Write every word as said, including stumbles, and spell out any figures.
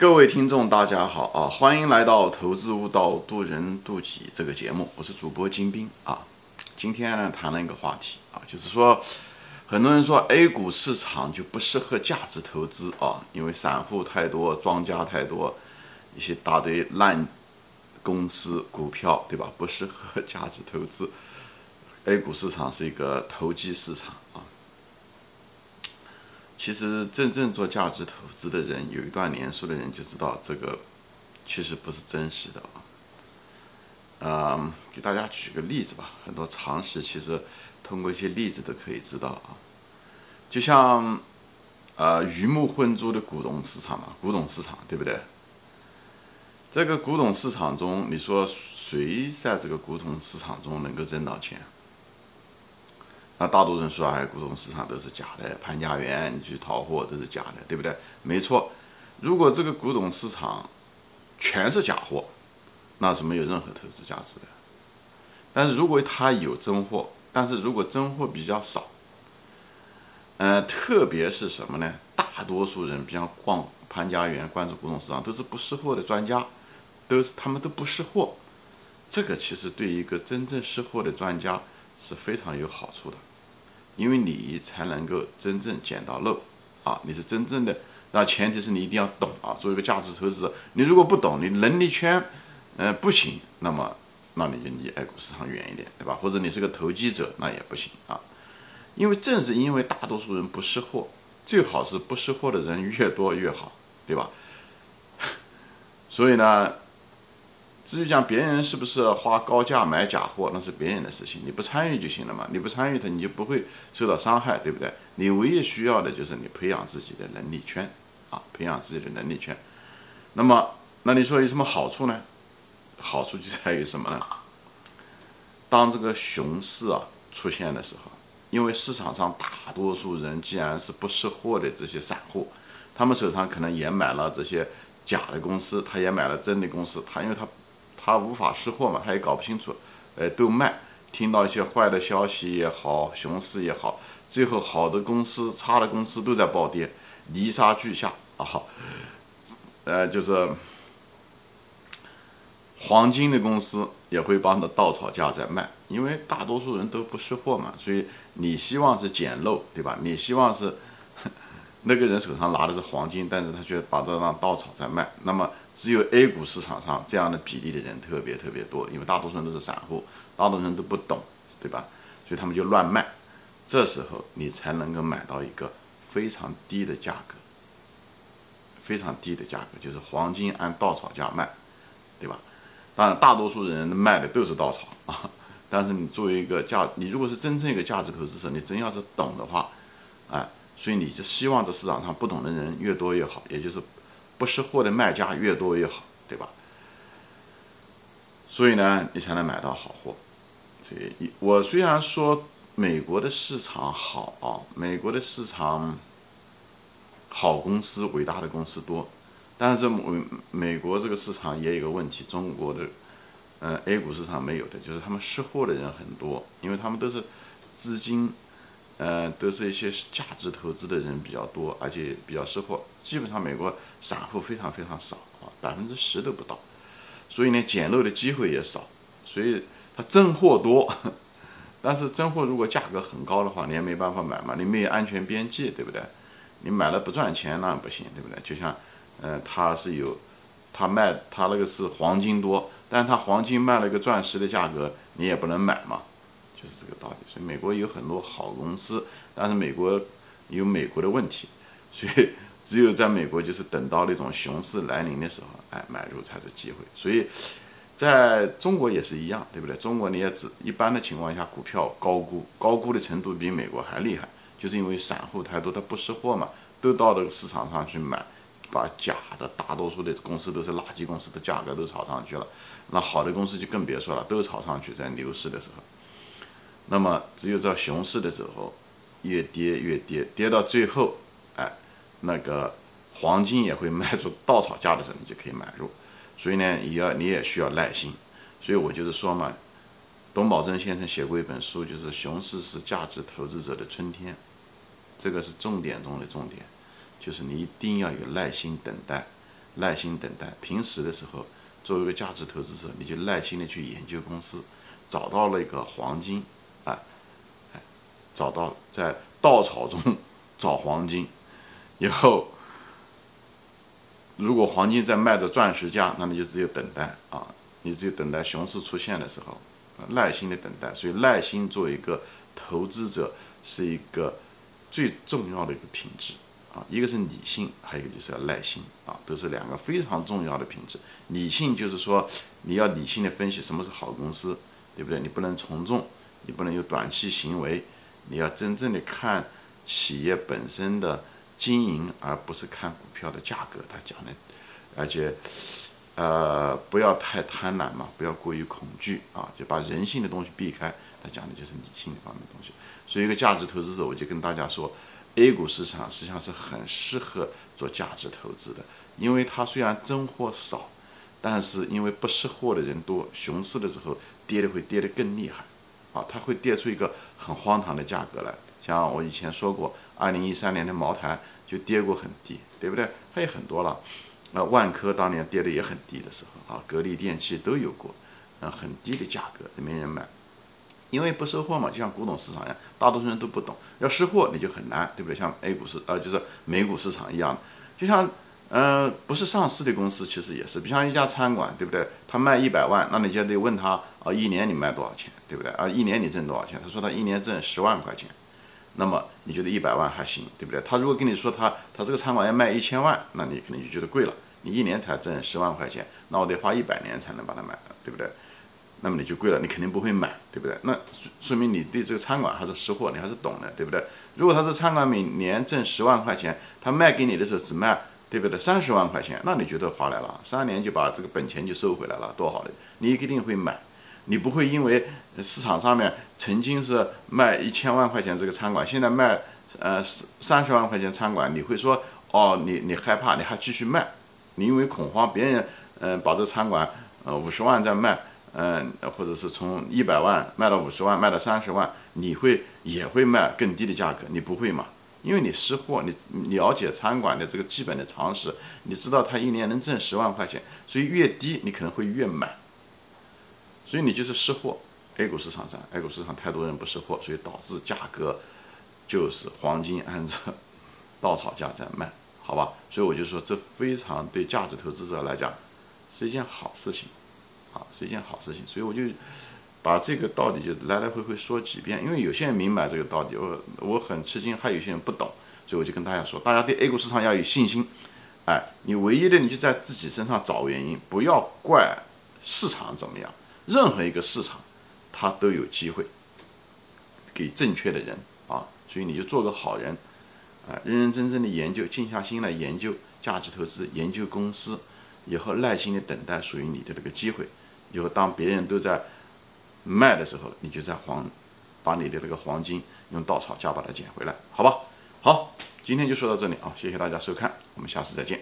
各位听众大家好啊，欢迎来到投资悟道渡人渡己这个节目，我是主播金兵啊。今天呢谈了一个话题啊，就是说很多人说 A 股市场就不适合价值投资啊，因为散户太多，庄家太多，一些大堆烂公司股票，对吧？不适合价值投资。A 股市场是一个投机市场啊。其实真正做价值投资的人，有一段年数的人就知道这个其实不是真实的啊。嗯，给大家举个例子吧，很多常识其实通过一些例子都可以知道啊。就像呃鱼目混珠的古董市场嘛，古董市场对不对？这个古董市场中，你说谁在这个古董市场中能够挣到钱？那大多数人说，哎，古董市场都是假的，潘家园你去淘货都是假的，对不对？没错，如果这个古董市场全是假货，那是没有任何投资价值的。但是如果它有真货，但是如果真货比较少，呃，特别是什么呢？大多数人比较逛潘家园、关注古董市场都是不识货的专家，都是他们都不识货。这个其实对一个真正识货的专家是非常有好处的。因为你才能够真正捡到漏啊！你是真正的，那前提是你一定要懂啊。作为一个价值投资者，你如果不懂，你能力圈，呃，不行，那么那你就离 A 股市场远一点，对吧？或者你是个投机者，那也不行啊。因为正是因为大多数人不识货，最好是不识货的人越多越好，对吧？所以呢，至于讲别人是不是花高价买假货，那是别人的事情，你不参与就行了嘛。你不参与它，你就不会受到伤害，对不对？你唯一需要的就是你培养自己的能力圈啊，培养自己的能力圈。那么，那你说有什么好处呢？好处就在于什么呢？当这个熊市啊出现的时候，因为市场上大多数人既然是不识货的这些散户，他们手上可能也买了这些假的公司，他也买了真的公司，他因为他。他无法识货嘛，他也搞不清楚，呃，都卖，听到一些坏的消息也好，熊市也好，最后好的公司、差的公司都在暴跌，泥沙俱下啊，呃，就是黄金的公司也会帮着稻草价在卖，因为大多数人都不识货嘛，所以你希望是捡漏，对吧？你希望是那个人手上拿的是黄金，但是他却把这当稻草在卖。那么只有 A 股市场上这样的比例的人特别特别多，因为大多数人都是散户，大多数人都不懂，对吧？所以他们就乱卖。这时候你才能够买到一个非常低的价格，非常低的价格，就是黄金按稻草价卖，对吧？当然，大多数人卖的都是稻草啊。但是你作为一个价，你如果是真正一个价值投资者，你真要是懂的话，哎。所以你就希望这市场上不懂的人越多越好，也就是不识货的卖家越多越好，对吧？所以呢，你才能买到好货。所以我虽然说美国的市场好啊，美国的市场好公司、伟大的公司多，但是美美国这个市场也有个问题，中国的嗯、呃、A 股市场没有的，就是他们识货的人很多，因为他们都是资金。呃，都是一些价值投资的人比较多，而且比较识货。基本上美国散户非常非常少啊，百分之十都不到，所以呢，捡漏的机会也少。所以它真货多，但是真货如果价格很高的话，你也没办法买嘛，你没有安全边际，对不对？你买了不赚钱那不行，对不对？就像，呃，它是有，它卖它那个是黄金多，但是它黄金卖了一个钻石的价格，你也不能买嘛。就是这个道理，所以美国有很多好公司，但是美国有美国的问题，所以只有在美国就是等到那种熊市来临的时候，哎，买入才是机会。所以在中国也是一样，对不对？中国你也只一般的情况下，股票高估，高估的程度比美国还厉害，就是因为散户太多，他不识货嘛，都到这个市场上去买，把假的大多数的公司都是垃圾公司的价格都炒上去了，那好的公司就更别说了，都炒上去，在牛市的时候。那么只有在熊市的时候，越跌越跌，跌到最后，哎，那个黄金也会卖出稻草价的时候，你就可以买入。所以呢，也要你也需要耐心。所以我就是说嘛，董宝珍先生写过一本书，就是《熊市是价值投资者的春天》，这个是重点中的重点，就是你一定要有耐心等待，耐心等待。平时的时候，作为一个价值投资者，你就耐心的去研究公司，找到那个黄金啊，找到在稻草中找黄金，以后如果黄金在卖着钻石价，那你就只有等待啊，你只有等待熊市出现的时候，耐心的等待。所以耐心做一个投资者是一个最重要的一个品质啊，一个是理性，还有一个就是要耐心啊，都是两个非常重要的品质。理性就是说你要理性的分析什么是好公司，对不对？你不能从众，你不能有短期行为，你要真正的看企业本身的经营，而不是看股票的价格。他讲的，而且呃不要太贪婪嘛，不要过于恐惧啊，就把人性的东西避开。他讲的就是理性方面的东西。所以一个价值投资者，我就跟大家说 A 股市场实际上是很适合做价值投资的，因为它虽然真货少，但是因为不识货的人多，熊市的时候跌的会跌得更厉害啊，它会跌出一个很荒唐的价格来。像我以前说过，二零一三年的茅台就跌过很低，对不对？它也很多了，呃，万科当年跌的也很低的时候啊，格力电器都有过，呃，很低的价格，没人买，因为不识货嘛，就像古董市场一样，大多数人都不懂。要识货你就很难，对不对？像 A 股市呃，就是美股市场一样，就像呃，不是上市的公司其实也是，比像一家餐馆，对不对？他卖一百万，那你就得问他啊、呃，一年你卖多少钱，对不对？啊、呃，一年你挣多少钱？他说他一年挣十万块钱。那么你觉得一百万还行，对不对？他如果跟你说他他这个餐馆要卖一千万，那你可能就觉得贵了。你一年才挣十万块钱，那我得花一百年才能把它买，对不对？那么你就贵了，你肯定不会买，对不对？那说明你对这个餐馆还是识货，你还是懂的，对不对？如果他这餐馆每年挣十万块钱，他卖给你的时候只卖，对不对？三十万块钱，那你觉得划来了，三年就把这个本钱就收回来了，多好的！你一定会买。你不会因为市场上面曾经是卖一千万块钱这个餐馆，现在卖呃三十万块钱餐馆，你会说哦，你你害怕，你还继续卖，你因为恐慌，别人嗯、呃、把这餐馆呃五十万再卖，嗯、呃、或者是从一百万卖到五十万，卖到三十万，你会也会卖更低的价格，你不会嘛？因为你识货，你了解餐馆的这个基本的常识，你知道他一年能挣十万块钱，所以越低你可能会越买。所以你就是识货 ，A 股市场上 ，A 股市场太多人不识货，所以导致价格就是黄金按照稻草价在卖，好吧？所以我就说，这非常对价值投资者来讲是一件好事情，啊，是一件好事情。所以我就把这个道理就来来回回说几遍，因为有些人明白这个道理，我我很吃惊，还有些人不懂，所以我就跟大家说，大家对 A 股市场要有信心，哎，你唯一的你就在自己身上找原因，不要怪市场怎么样。任何一个市场它都有机会给正确的人啊，所以你就做个好人啊，认认真真的研究，静下心来研究价值投资，研究公司，以后耐心的等待属于你的这个机会。以后当别人都在卖的时候，你就在黄把你的这个黄金用稻草价把它捡回来，好吧？好，今天就说到这里啊，谢谢大家收看，我们下次再见。